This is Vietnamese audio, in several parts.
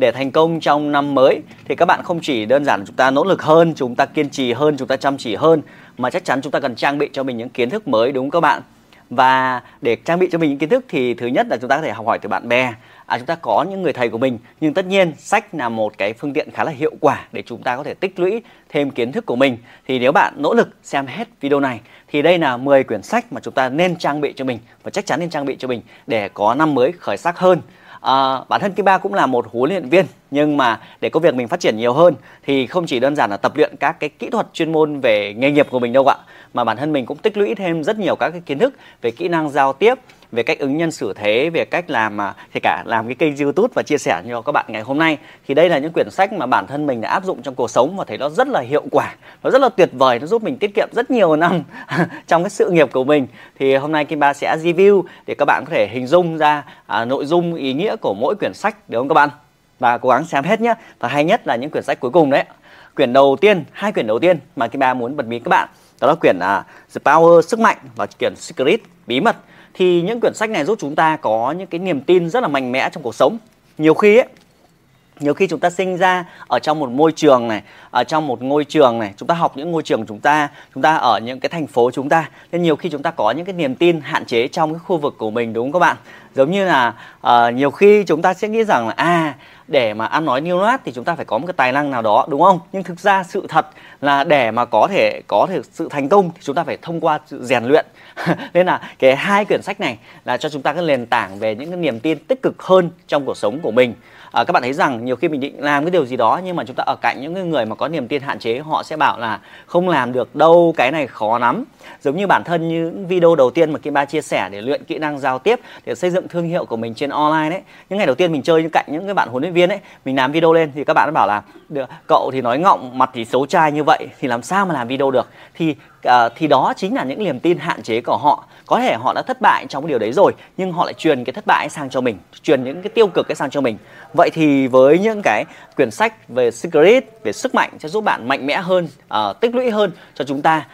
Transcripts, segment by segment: để thành công trong năm mới thì các bạn không chỉ đơn giản là chúng ta nỗ lực hơn, chúng ta kiên trì hơn, chúng ta chăm chỉ hơn, mà chắc chắn chúng ta cần trang bị cho mình những kiến thức mới, đúng không các bạn? Và để trang bị cho mình những kiến thức thì thứ nhất là chúng ta có thể học hỏi từ bạn bè, chúng ta có những người thầy của mình. Nhưng tất nhiên sách là một cái phương tiện khá là hiệu quả để chúng ta có thể tích lũy thêm kiến thức của mình. Thì nếu bạn nỗ lực xem hết video này thì đây là 10 quyển sách mà chúng ta nên trang bị cho mình, và chắc chắn nên trang bị cho mình để có năm mới khởi sắc hơn. Bản thân Kim Ba cũng là một huấn luyện viên, nhưng mà để có việc mình phát triển nhiều hơn thì không chỉ đơn giản là tập luyện các cái kỹ thuật chuyên môn về nghề nghiệp của mình đâu ạ, mà bản thân mình cũng tích lũy thêm rất nhiều các cái kiến thức về kỹ năng giao tiếp, về cách ứng nhân xử thế, về cách làm thì cả làm cái kênh YouTube và chia sẻ cho các bạn ngày hôm nay. Thì đây là những quyển sách mà bản thân mình đã áp dụng trong cuộc sống và thấy nó rất là hiệu quả, nó rất là tuyệt vời, nó giúp mình tiết kiệm rất nhiều năm trong cái sự nghiệp của mình. Thì hôm nay Kim Ba sẽ review để các bạn có thể hình dung ra nội dung, ý nghĩa của mỗi quyển sách, đúng không các bạn? Và cố gắng xem hết nhé. Và hay nhất là những quyển sách cuối cùng đấy. Quyển đầu tiên, hai quyển đầu tiên mà Kim Ba muốn bật mí các bạn, đó là quyển The Power, Sức Mạnh, và quyển Secret, Bí Mật. Thì những quyển sách này giúp chúng ta có những cái niềm tin rất là mạnh mẽ trong cuộc sống. Nhiều khi chúng ta sinh ra ở trong một môi trường này, ở trong một ngôi trường này, chúng ta học những ngôi trường chúng ta ở những cái thành phố chúng ta, nên nhiều khi chúng ta có những cái niềm tin hạn chế trong cái khu vực của mình, đúng không các bạn? Giống như là nhiều khi chúng ta sẽ nghĩ rằng là để mà ăn nói lưu loát thì chúng ta phải có một cái tài năng nào đó, đúng không? Nhưng thực ra sự thật là để mà có thể sự thành công thì chúng ta phải thông qua sự rèn luyện. Nên là cái hai quyển sách này là cho chúng ta cái nền tảng về những cái niềm tin tích cực hơn trong cuộc sống của mình. Các bạn thấy rằng nhiều khi mình định làm cái điều gì đó, nhưng mà chúng ta ở cạnh những người mà có niềm tin hạn chế, họ sẽ bảo là không làm được đâu, cái này khó lắm. Giống như bản thân những video đầu tiên mà Kim Ba chia sẻ để luyện kỹ năng giao tiếp, để xây dựng thương hiệu của mình trên online đấy. Những ngày đầu tiên mình chơi cạnh những cái bạn huấn luyện viên ấy, mình làm video lên thì các bạn bảo là cậu thì nói ngọng, mặt thì xấu trai như vậy thì làm sao mà làm video được. Thì đó chính là những niềm tin hạn chế của họ. Có thể họ đã thất bại trong cái điều đấy rồi, nhưng họ lại truyền cái thất bại sang cho mình, truyền những cái tiêu cực cái sang cho mình. Vậy thì với những cái quyển sách về Secret, về Sức Mạnh sẽ giúp bạn mạnh mẽ hơn, tích lũy hơn cho chúng ta,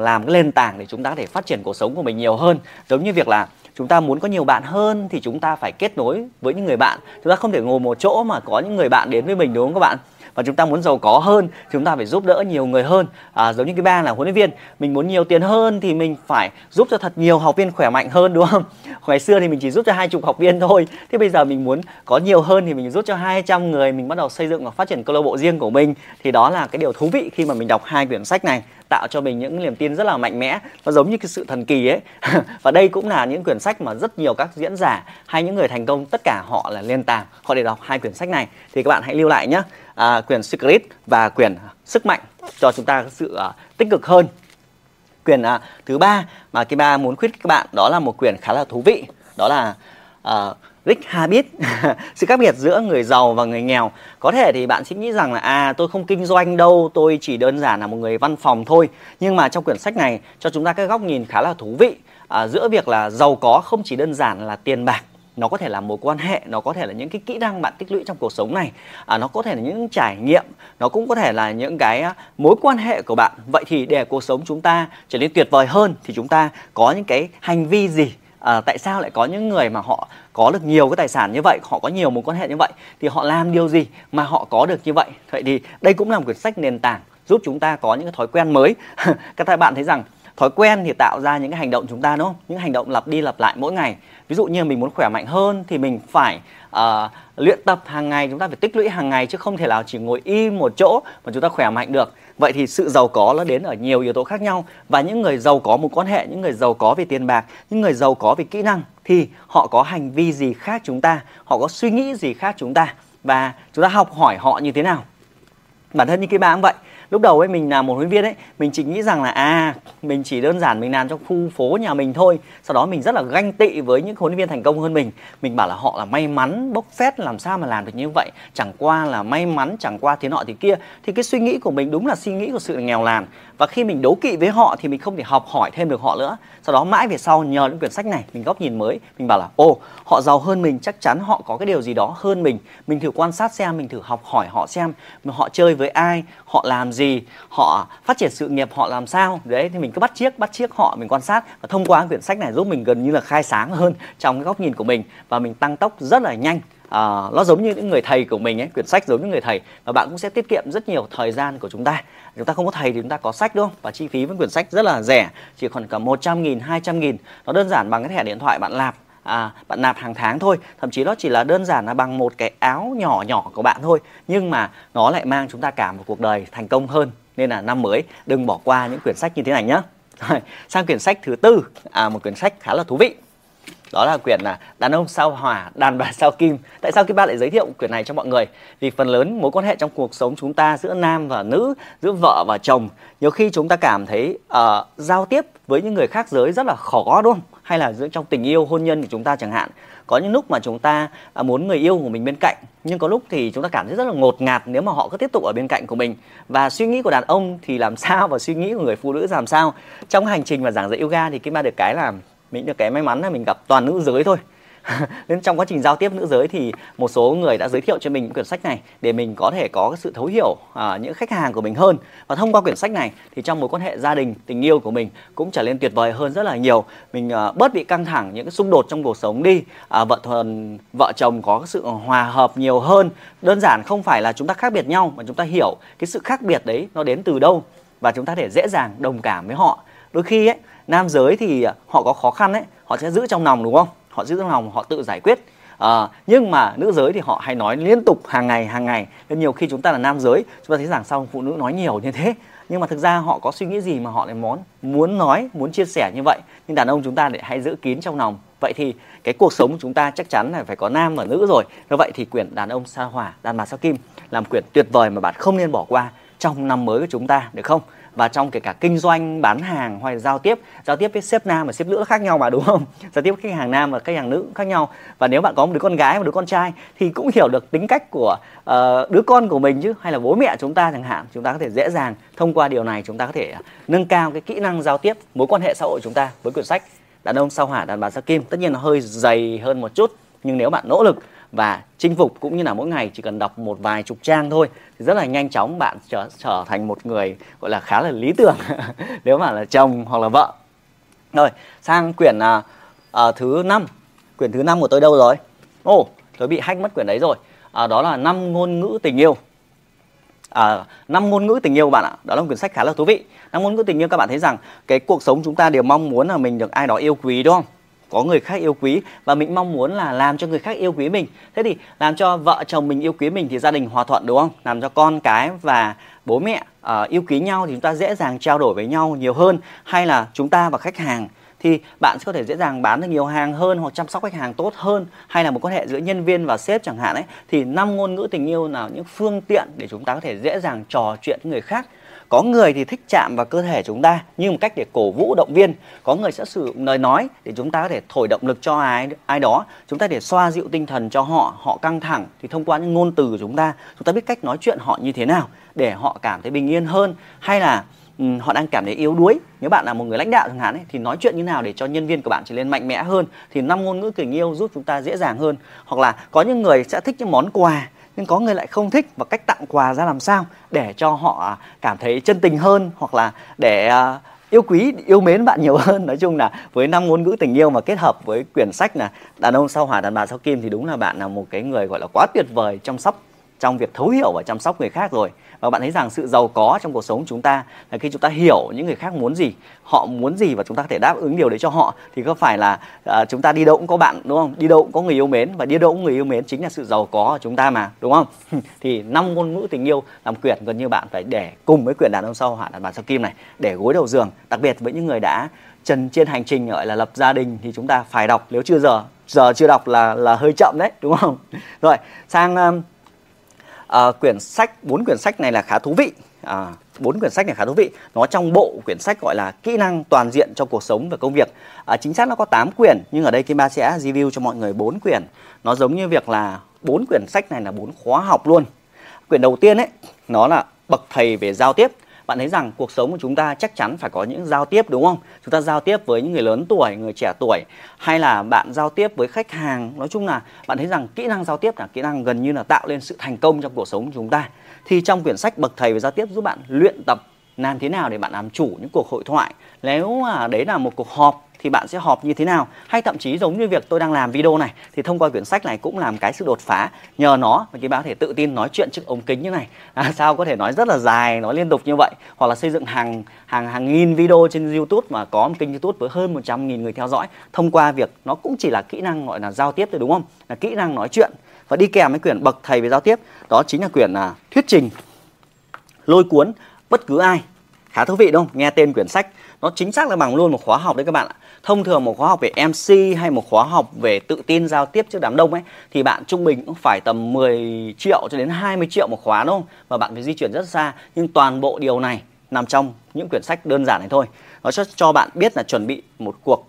làm cái nền tảng để chúng ta có thể phát triển cuộc sống của mình nhiều hơn. Giống như việc là chúng ta muốn có nhiều bạn hơn thì chúng ta phải kết nối với những người bạn. Chúng ta không thể ngồi một chỗ mà có những người bạn đến với mình, đúng không các bạn? Và chúng ta muốn giàu có hơn, chúng ta phải giúp đỡ nhiều người hơn. Giống như cái ba là huấn luyện viên, mình muốn nhiều tiền hơn thì mình phải giúp cho thật nhiều học viên khỏe mạnh hơn, đúng không? Ngày xưa thì mình chỉ giúp cho 20 học viên thôi, thế bây giờ mình muốn có nhiều hơn thì mình giúp cho 200 người. Mình bắt đầu xây dựng và phát triển câu lạc bộ riêng của mình. Thì đó là cái điều thú vị khi mà mình đọc hai quyển sách này, tạo cho mình những niềm tin rất là mạnh mẽ, nó giống như cái sự thần kỳ ấy. Và đây cũng là những quyển sách mà rất nhiều các diễn giả hay những người thành công, tất cả họ là nền tảng, họ để đọc hai quyển sách này. Thì các bạn hãy lưu lại nhé, quyển Secret và quyển Sức Mạnh cho chúng ta sự tích cực hơn. Quyển thứ ba mà Kim Ba muốn khuyến khích các bạn, đó là một quyển khá là thú vị, đó là Rich Habits. Sự khác biệt giữa người giàu và người nghèo. Có thể thì bạn sẽ nghĩ rằng là tôi không kinh doanh đâu, tôi chỉ đơn giản là một người văn phòng thôi. Nhưng mà trong quyển sách này cho chúng ta cái góc nhìn khá là thú vị, giữa việc là giàu có không chỉ đơn giản là tiền bạc, nó có thể là mối quan hệ, nó có thể là những cái kỹ năng bạn tích lũy trong cuộc sống này, nó có thể là những trải nghiệm, nó cũng có thể là những cái mối quan hệ của bạn. Vậy thì để cuộc sống chúng ta trở nên tuyệt vời hơn thì chúng ta có những cái hành vi gì? Tại sao lại có những người mà họ có được nhiều cái tài sản như vậy, họ có nhiều mối quan hệ như vậy, thì họ làm điều gì mà họ có được như vậy? Vậy thì đây cũng là một quyển sách nền tảng giúp chúng ta có những cái thói quen mới. Các bạn thấy rằng thói quen thì tạo ra những cái hành động chúng ta, đúng không? Những hành động lặp đi lặp lại mỗi ngày. Ví dụ như mình muốn khỏe mạnh hơn thì mình phải luyện tập hàng ngày, chúng ta phải tích lũy hàng ngày, chứ không thể nào chỉ ngồi im một chỗ mà chúng ta khỏe mạnh được. Vậy thì sự giàu có nó đến ở nhiều yếu tố khác nhau, và những người giàu có mối quan hệ, những người giàu có về tiền bạc, những người giàu có về kỹ năng thì họ có hành vi gì khác chúng ta, họ có suy nghĩ gì khác chúng ta, và chúng ta học hỏi họ như thế nào. Bản thân như cái bạn cũng vậy. Lúc đầu ấy mình là một huấn luyện viên ấy, mình chỉ nghĩ rằng là mình chỉ đơn giản mình làm trong khu phố nhà mình thôi. Sau đó mình rất là ganh tị với những huấn luyện viên thành công hơn mình. Mình bảo là họ là may mắn, bốc phét, làm sao mà làm được như vậy, chẳng qua là may mắn, chẳng qua thế nọ thế kia. Thì cái suy nghĩ của mình đúng là suy nghĩ của sự nghèo nàn. Và khi mình đố kỵ với họ thì mình không thể học hỏi thêm được họ nữa. Sau đó mãi về sau nhờ những quyển sách này, mình góc nhìn mới, mình bảo là họ giàu hơn mình, chắc chắn họ có cái điều gì đó hơn mình. Mình thử quan sát xem, mình thử học hỏi họ xem, họ chơi với ai, họ làm gì, họ phát triển sự nghiệp họ làm sao. Đấy thì mình cứ bắt chiếc họ, mình quan sát, và thông qua quyển sách này giúp mình gần như là khai sáng hơn trong cái góc nhìn của mình, và mình tăng tốc rất là nhanh Nó giống như những người thầy của mình ấy, quyển sách giống như người thầy, và bạn cũng sẽ tiết kiệm rất nhiều thời gian của chúng ta. Chúng ta không có thầy thì chúng ta có sách, đúng không? Và chi phí với quyển sách rất là rẻ, chỉ còn cả 100.000, 200.000. Nó đơn giản bằng cái thẻ điện thoại bạn nạp, bạn nạp hàng tháng thôi. Thậm chí nó chỉ là đơn giản là bằng một cái áo nhỏ nhỏ của bạn thôi, nhưng mà nó lại mang chúng ta cả một cuộc đời thành công hơn. Nên là năm mới đừng bỏ qua những quyển sách như thế này nhé. Rồi, sang quyển sách thứ tư, một quyển sách khá là thú vị. Đó là quyển là Đàn ông sao Hỏa, đàn bà sao Kim. Tại sao Kim Ba lại giới thiệu quyển này cho mọi người? Vì phần lớn mối quan hệ trong cuộc sống chúng ta giữa nam và nữ, giữa vợ và chồng, nhiều khi chúng ta cảm thấy giao tiếp với những người khác giới rất là khó, đúng không? Hay là giữa trong tình yêu, hôn nhân của chúng ta chẳng hạn. Có những lúc mà chúng ta muốn người yêu của mình bên cạnh, nhưng có lúc thì chúng ta cảm thấy rất là ngột ngạt nếu mà họ cứ tiếp tục ở bên cạnh của mình. Và suy nghĩ của đàn ông thì làm sao và suy nghĩ của người phụ nữ làm sao. Trong hành trình mà giảng dạy yoga thì Kim Ba được cái là mình được cái may mắn là mình gặp toàn nữ giới thôi. Nên trong quá trình giao tiếp nữ giới thì một số người đã giới thiệu cho mình quyển sách này để mình có thể có cái sự thấu hiểu những khách hàng của mình hơn. Và thông qua quyển sách này thì trong mối quan hệ gia đình, tình yêu của mình cũng trở nên tuyệt vời hơn rất là nhiều. Mình bớt bị căng thẳng, những cái xung đột trong cuộc sống đi. Vợ chồng có sự hòa hợp nhiều hơn. Đơn giản không phải là chúng ta khác biệt nhau, mà chúng ta hiểu cái sự khác biệt đấy nó đến từ đâu, và chúng ta để dễ dàng đồng cảm với họ. Đôi khi ấy, nam giới thì họ có khó khăn ấy, họ sẽ giữ trong lòng, đúng không? Họ giữ trong lòng, họ tự giải quyết. Nhưng mà nữ giới thì họ hay nói liên tục hàng ngày. Nên nhiều khi chúng ta là nam giới, chúng ta thấy rằng sao phụ nữ nói nhiều như thế, nhưng mà thực ra họ có suy nghĩ gì mà họ lại muốn nói, muốn chia sẻ như vậy. Nhưng đàn ông chúng ta lại hay giữ kín trong lòng. Vậy thì cái cuộc sống của chúng ta chắc chắn là phải có nam và nữ rồi. Như vậy thì quyển Đàn ông sao Hỏa, đàn bà sao Kim là một quyển tuyệt vời mà bạn không nên bỏ qua trong năm mới của chúng ta, được không? Và trong kể cả kinh doanh, bán hàng hoặc giao tiếp với sếp nam và sếp nữ khác nhau mà, đúng không? Giao tiếp với khách hàng nam và khách hàng nữ cũng khác nhau. Và nếu bạn có một đứa con gái và đứa con trai thì cũng hiểu được tính cách của đứa con của mình chứ, hay là bố mẹ chúng ta chẳng hạn. Chúng ta có thể dễ dàng thông qua điều này, chúng ta có thể nâng cao cái kỹ năng giao tiếp, mối quan hệ xã hội chúng ta với quyển sách Đàn ông sao Hỏa, đàn bà sao Kim. Tất nhiên nó hơi dày hơn một chút, nhưng nếu bạn nỗ lực và chinh phục, cũng như là mỗi ngày chỉ cần đọc một vài chục trang thôi thì rất là nhanh chóng bạn trở thành một người gọi là khá là lý tưởng nếu mà là chồng hoặc là vợ. Rồi, sang quyển thứ 5. Quyển thứ 5 của tôi đâu rồi? Ồ, tôi bị hack mất quyển đấy rồi. Đó là 5 ngôn ngữ tình yêu. 5 ngôn ngữ tình yêu bạn ạ. Đó là một quyển sách khá là thú vị. 5 ngôn ngữ tình yêu, các bạn thấy rằng cái cuộc sống chúng ta đều mong muốn là mình được ai đó yêu quý, đúng không? Có người khác yêu quý, và mình mong muốn là làm cho người khác yêu quý mình. Thế thì làm cho vợ chồng mình yêu quý mình thì gia đình hòa thuận, đúng không? Làm cho con cái và bố mẹ yêu quý nhau thì chúng ta dễ dàng trao đổi với nhau nhiều hơn. Hay là chúng ta và khách hàng thì bạn sẽ có thể dễ dàng bán được nhiều hàng hơn, hoặc chăm sóc khách hàng tốt hơn. Hay là một quan hệ giữa nhân viên và sếp chẳng hạn ấy, thì 5 ngôn ngữ tình yêu là những phương tiện để chúng ta có thể dễ dàng trò chuyện với người khác. Có người thì thích chạm vào cơ thể chúng ta như một cách để cổ vũ động viên. Có người sẽ sử dụng lời nói để chúng ta có thể thổi động lực cho ai đó. Chúng ta để xoa dịu tinh thần cho họ, họ căng thẳng thì thông qua những ngôn từ của chúng ta biết cách nói chuyện họ như thế nào để họ cảm thấy bình yên hơn. Hay là họ đang cảm thấy yếu đuối, nếu bạn là một người lãnh đạo chẳng hạn ấy, thì nói chuyện như nào để cho nhân viên của bạn trở nên mạnh mẽ hơn. Thì 5 ngôn ngữ tình yêu giúp chúng ta dễ dàng hơn. Hoặc là có những người sẽ thích những món quà, nhưng có người lại không thích, và cách tặng quà ra làm sao để cho họ cảm thấy chân tình hơn, hoặc là để yêu quý, yêu mến bạn nhiều hơn. Nói chung là với 5 ngôn ngữ tình yêu mà kết hợp với quyển sách là Đàn ông sao Hỏa, đàn bà sao Kim thì đúng là bạn là một cái người gọi là quá tuyệt vời trong việc thấu hiểu và chăm sóc người khác rồi. Và bạn thấy rằng sự giàu có trong cuộc sống chúng ta là khi chúng ta hiểu những người khác muốn gì, họ muốn gì, và chúng ta có thể đáp ứng điều đấy cho họ. Thì có phải là chúng ta đi đâu cũng có bạn, đúng không? Đi đâu cũng có người yêu mến, và đi đâu cũng người yêu mến chính là sự giàu có của chúng ta mà, đúng không? Thì 5 ngôn ngữ tình yêu làm quyển gần như bạn phải để cùng với quyển Đàn ông sao Hỏa, đàn bà sao Kim này để gối đầu giường. Đặc biệt với những người đã trên hành trình gọi là lập gia đình thì chúng ta phải đọc, nếu chưa giờ chưa đọc là hơi chậm đấy, đúng không? Rồi, sang quyển sách, 4 quyển sách này là khá thú vị. 4 quyển sách này khá thú vị. Nó trong bộ quyển sách gọi là Kỹ năng toàn diện cho cuộc sống và công việc. Chính xác nó có 8 quyển, nhưng ở đây Kim Ba sẽ review cho mọi người 4 quyển. Nó giống như việc là 4 quyển sách này là 4 khóa học luôn. Quyển đầu tiên ấy, nó là Bậc thầy về giao tiếp. Bạn thấy rằng cuộc sống của chúng ta chắc chắn phải có những giao tiếp, đúng không? Chúng ta giao tiếp với những người lớn tuổi, người trẻ tuổi, hay là bạn giao tiếp với khách hàng. Nói chung là bạn thấy rằng kỹ năng giao tiếp là kỹ năng gần như là tạo lên sự thành công trong cuộc sống của chúng ta. Thì trong quyển sách Bậc thầy về giao tiếp giúp bạn luyện tập làm thế nào để bạn làm chủ những cuộc hội thoại. Nếu mà đấy là một cuộc họp thì bạn sẽ họp như thế nào, hay thậm chí giống như việc tôi đang làm video này thì thông qua quyển sách này cũng làm cái sự đột phá. Nhờ nó mà các bạn có thể tự tin nói chuyện trước ống kính như này, sao có thể nói rất là dài, nói liên tục như vậy, hoặc là xây dựng hàng nghìn video trên YouTube mà có một kênh YouTube với hơn 100.000 người theo dõi thông qua việc nó cũng chỉ là kỹ năng gọi là giao tiếp thôi, đúng không, là kỹ năng nói chuyện. Và đi kèm với quyển Bậc Thầy về Giao Tiếp đó chính là quyển Thuyết Trình Lôi Cuốn Bất Cứ Ai. Khá thú vị đúng không? Nghe tên quyển sách nó chính xác là bằng luôn một khóa học đấy các bạn ạ. Thông thường một khóa học về MC hay một khóa học về tự tin giao tiếp trước đám đông ấy thì bạn trung bình cũng phải tầm 10 triệu cho đến 20 triệu một khóa đúng không? Và bạn phải di chuyển rất xa, nhưng toàn bộ điều này nằm trong những quyển sách đơn giản này thôi. Nó cho bạn biết là chuẩn bị một cuộc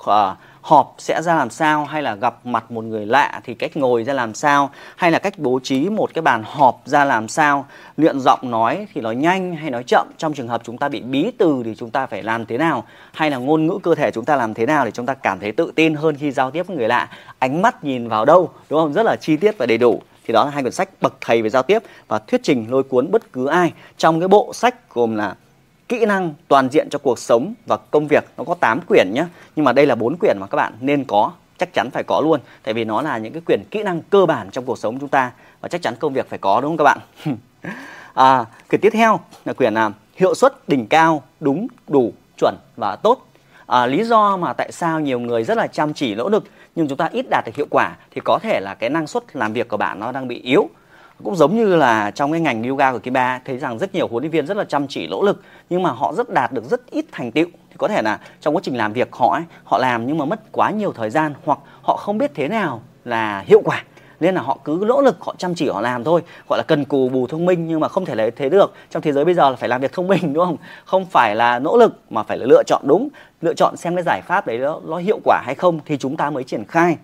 họp sẽ ra làm sao, hay là gặp mặt một người lạ thì cách ngồi ra làm sao, hay là cách bố trí một cái bàn họp ra làm sao, luyện giọng nói thì nói nhanh hay nói chậm, trong trường hợp chúng ta bị bí từ thì chúng ta phải làm thế nào, hay là ngôn ngữ cơ thể chúng ta làm thế nào để chúng ta cảm thấy tự tin hơn khi giao tiếp với người lạ, ánh mắt nhìn vào đâu, đúng không, rất là chi tiết và đầy đủ. Thì đó là hai quyển sách Bậc Thầy về Giao Tiếp và Thuyết Trình Lôi Cuốn Bất Cứ Ai trong cái bộ sách gồm là Kỹ Năng Toàn diện cho Cuộc Sống và Công Việc. Nó có 8 quyển nhé, nhưng mà đây là 4 quyển mà các bạn nên có, chắc chắn phải có luôn, tại vì nó là những cái quyển kỹ năng cơ bản trong cuộc sống chúng ta, và chắc chắn công việc phải có, đúng không các bạn? Quyển tiếp theo là quyển Hiệu Suất Đỉnh Cao, Đúng, Đủ, Chuẩn và Tốt. Lý do mà tại sao nhiều người rất là chăm chỉ nỗ lực nhưng chúng ta ít đạt được hiệu quả thì có thể là cái năng suất làm việc của bạn nó đang bị yếu. Cũng giống như là trong cái ngành yoga của Kim Ba, thấy rằng rất nhiều huấn luyện viên rất là chăm chỉ nỗ lực nhưng mà họ rất đạt được rất ít thành tựu. Thì có thể là trong quá trình làm việc họ ấy, họ làm nhưng mà mất quá nhiều thời gian, hoặc họ không biết thế nào là hiệu quả nên là họ cứ nỗ lực, họ chăm chỉ, họ làm thôi, gọi là cần cù bù thông minh, nhưng mà không thể lấy thế được. Trong thế giới bây giờ là phải làm việc thông minh, đúng không, không phải là nỗ lực mà phải là lựa chọn đúng, lựa chọn xem cái giải pháp đấy nó hiệu quả hay không thì chúng ta mới triển khai.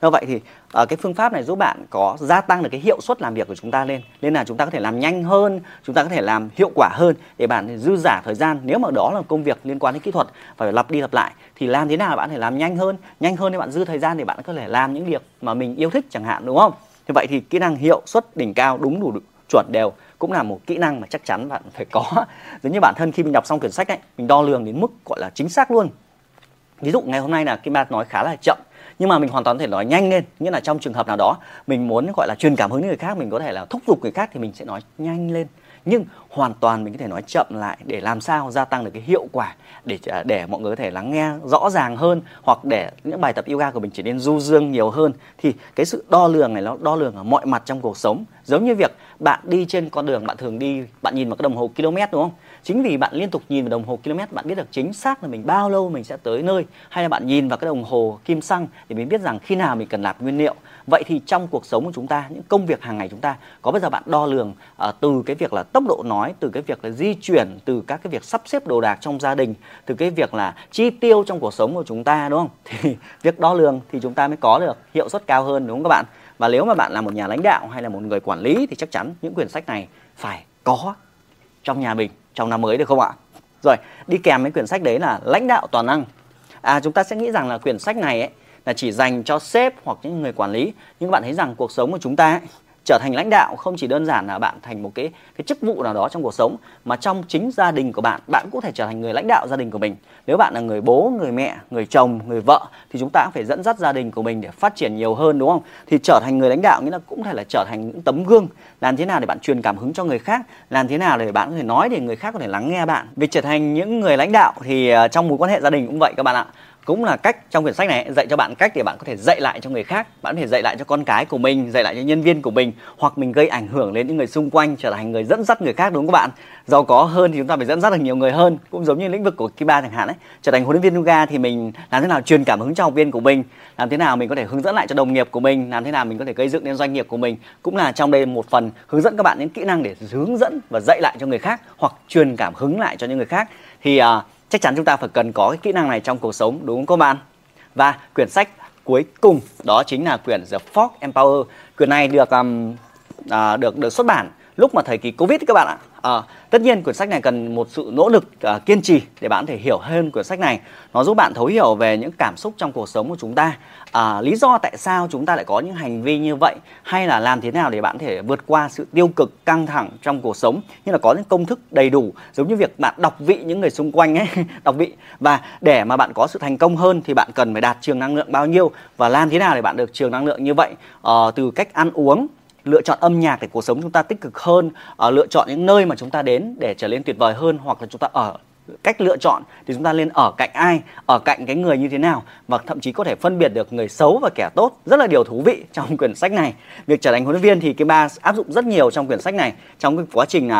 Do vậy thì cái phương pháp này giúp bạn có gia tăng được cái hiệu suất làm việc của chúng ta lên, nên là chúng ta có thể làm nhanh hơn, chúng ta có thể làm hiệu quả hơn để bạn dư giả thời gian. Nếu mà đó là công việc liên quan đến kỹ thuật phải lặp đi lặp lại thì làm thế nào bạn có thể làm nhanh hơn để bạn dư thời gian để bạn có thể làm những việc mà mình yêu thích chẳng hạn, đúng không? Như vậy thì kỹ năng Hiệu Suất Đỉnh Cao, Đúng, Đủ, Chuẩn đều cũng là một kỹ năng mà chắc chắn bạn phải có. Giống như bản thân khi mình đọc xong quyển sách ấy, mình đo lường đến mức gọi là chính xác luôn. Ví dụ ngày hôm nay là Kim Ba nói khá là chậm, nhưng mà mình hoàn toàn có thể nói nhanh lên. Nghĩa là trong trường hợp nào đó mình muốn gọi là truyền cảm hứng đến người khác, mình có thể là thúc giục người khác thì mình sẽ nói nhanh lên, nhưng hoàn toàn mình có thể nói chậm lại để làm sao gia tăng được cái hiệu quả, để mọi người có thể lắng nghe rõ ràng hơn, hoặc để những bài tập yoga của mình trở nên du dương nhiều hơn. Thì cái sự đo lường này nó đo lường ở mọi mặt trong cuộc sống. Giống như việc bạn đi trên con đường, bạn thường đi, bạn nhìn vào cái đồng hồ km, đúng không? Chính vì bạn liên tục nhìn vào đồng hồ km, bạn biết được chính xác là mình bao lâu mình sẽ tới nơi. Hay là bạn nhìn vào cái đồng hồ kim xăng để mình biết rằng khi nào mình cần nạp nguyên liệu. Vậy thì trong cuộc sống của chúng ta, những công việc hàng ngày chúng ta, có bây giờ bạn đo lường từ cái việc là tốc độ nói, từ cái việc là di chuyển, từ các cái việc sắp xếp đồ đạc trong gia đình, từ cái việc là chi tiêu trong cuộc sống của chúng ta, đúng không? Thì việc đo lường thì chúng ta mới có được hiệu suất cao hơn, đúng không các bạn? Và nếu mà bạn là một nhà lãnh đạo hay là một người quản lý thì chắc chắn những quyển sách này phải có trong nhà mình trong năm mới, được không ạ? Rồi, đi kèm với quyển sách đấy là Lãnh Đạo Toàn Năng. Chúng ta sẽ nghĩ rằng là quyển sách này ấy là chỉ dành cho sếp hoặc những người quản lý, nhưng các bạn thấy rằng cuộc sống của chúng ta ấy, trở thành lãnh đạo không chỉ đơn giản là bạn thành một cái chức vụ nào đó trong cuộc sống, mà trong chính gia đình của bạn, bạn cũng có thể trở thành người lãnh đạo gia đình của mình. Nếu bạn là người bố, người mẹ, người chồng, người vợ thì chúng ta cũng phải dẫn dắt gia đình của mình để phát triển nhiều hơn, đúng không? Thì trở thành người lãnh đạo nghĩa là cũng thể là trở thành những tấm gương, làm thế nào để bạn truyền cảm hứng cho người khác, làm thế nào để bạn có thể nói để người khác có thể lắng nghe bạn. Việc trở thành những người lãnh đạo thì trong mối quan hệ gia đình cũng vậy các bạn ạ. Cũng là cách trong quyển sách này dạy cho bạn cách để bạn có thể dạy lại cho người khác. Bạn có thể dạy lại cho con cái của mình, dạy lại cho nhân viên của mình, hoặc mình gây ảnh hưởng đến những người xung quanh, trở thành người dẫn dắt người khác, đúng không các bạn? Giàu có hơn thì chúng ta phải dẫn dắt được nhiều người hơn. Cũng giống như lĩnh vực của Kim Ba chẳng hạn ấy, trở thành huấn luyện viên yoga thì mình làm thế nào truyền cảm hứng cho học viên của mình, làm thế nào mình có thể hướng dẫn lại cho đồng nghiệp của mình, làm thế nào mình có thể gây dựng nên doanh nghiệp của mình. Cũng là trong đây một phần hướng dẫn các bạn những kỹ năng để hướng dẫn và dạy lại cho người khác, hoặc truyền cảm hứng lại cho những người khác. Thì chắc chắn chúng ta phải cần có cái kỹ năng này trong cuộc sống, đúng không các bạn? Và quyển sách cuối cùng đó chính là quyển The 5 Love Languages. Quyển này được xuất bản lúc mà thời kỳ Covid các bạn ạ. Tất nhiên quyển sách này cần một sự nỗ lực kiên trì để bạn có thể hiểu hơn quyển sách này. Nó giúp bạn thấu hiểu về những cảm xúc trong cuộc sống của chúng ta, lý do tại sao chúng ta lại có những hành vi như vậy, hay là làm thế nào để bạn có thể vượt qua sự tiêu cực, căng thẳng trong cuộc sống. Như là có những công thức đầy đủ, giống như việc bạn đọc vị những người xung quanh ấy, đọc vị. Và để mà bạn có sự thành công hơn thì bạn cần phải đạt trường năng lượng bao nhiêu và làm thế nào để bạn được trường năng lượng như vậy. Từ cách ăn uống, lựa chọn âm nhạc để cuộc sống chúng ta tích cực hơn, lựa chọn những nơi mà chúng ta đến để trở nên tuyệt vời hơn, hoặc là chúng ta ở cách lựa chọn thì chúng ta nên ở cạnh ai, ở cạnh cái người như thế nào, và thậm chí có thể phân biệt được người xấu và kẻ tốt. Rất là điều thú vị trong quyển sách này. Việc trở thành huấn luyện viên thì Kim Ba áp dụng rất nhiều trong quyển sách này, trong cái quá trình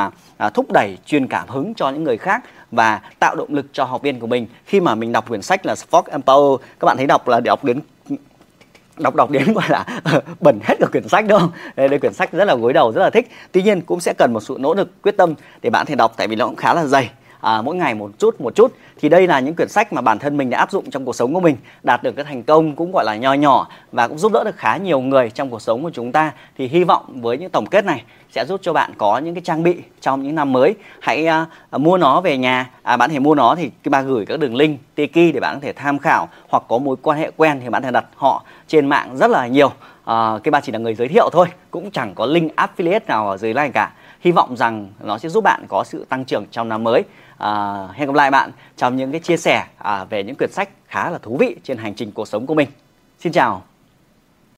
thúc đẩy truyền cảm hứng cho những người khác và tạo động lực cho học viên của mình. Khi mà mình đọc quyển sách là Spark Empower, các bạn thấy đọc đến gọi là bẩn hết cả quyển sách, đúng không? Đây quyển sách rất là gối đầu, rất là thích. Tuy nhiên cũng sẽ cần một sự nỗ lực quyết tâm để bạn thể đọc, tại vì nó cũng khá là dày. Mỗi ngày một chút. Thì đây là những quyển sách mà bản thân mình đã áp dụng trong cuộc sống của mình, đạt được cái thành công cũng gọi là nho nhỏ và cũng giúp đỡ được khá nhiều người trong cuộc sống của chúng ta. Thì hy vọng với những tổng kết này sẽ giúp cho bạn có những cái trang bị trong những năm mới. Hãy mua nó về nhà. Bạn hãy mua nó thì Kim Ba gửi các đường link Tiki để bạn có thể tham khảo, hoặc có mối quan hệ quen thì bạn có thể đặt họ trên mạng rất là nhiều. Kim Ba chỉ là người giới thiệu thôi, cũng chẳng có link affiliate nào ở dưới này cả. Hy vọng rằng nó sẽ giúp bạn có sự tăng trưởng trong năm mới. Hẹn gặp lại bạn trong những cái chia sẻ về những quyển sách khá là thú vị trên hành trình cuộc sống của mình. Xin chào.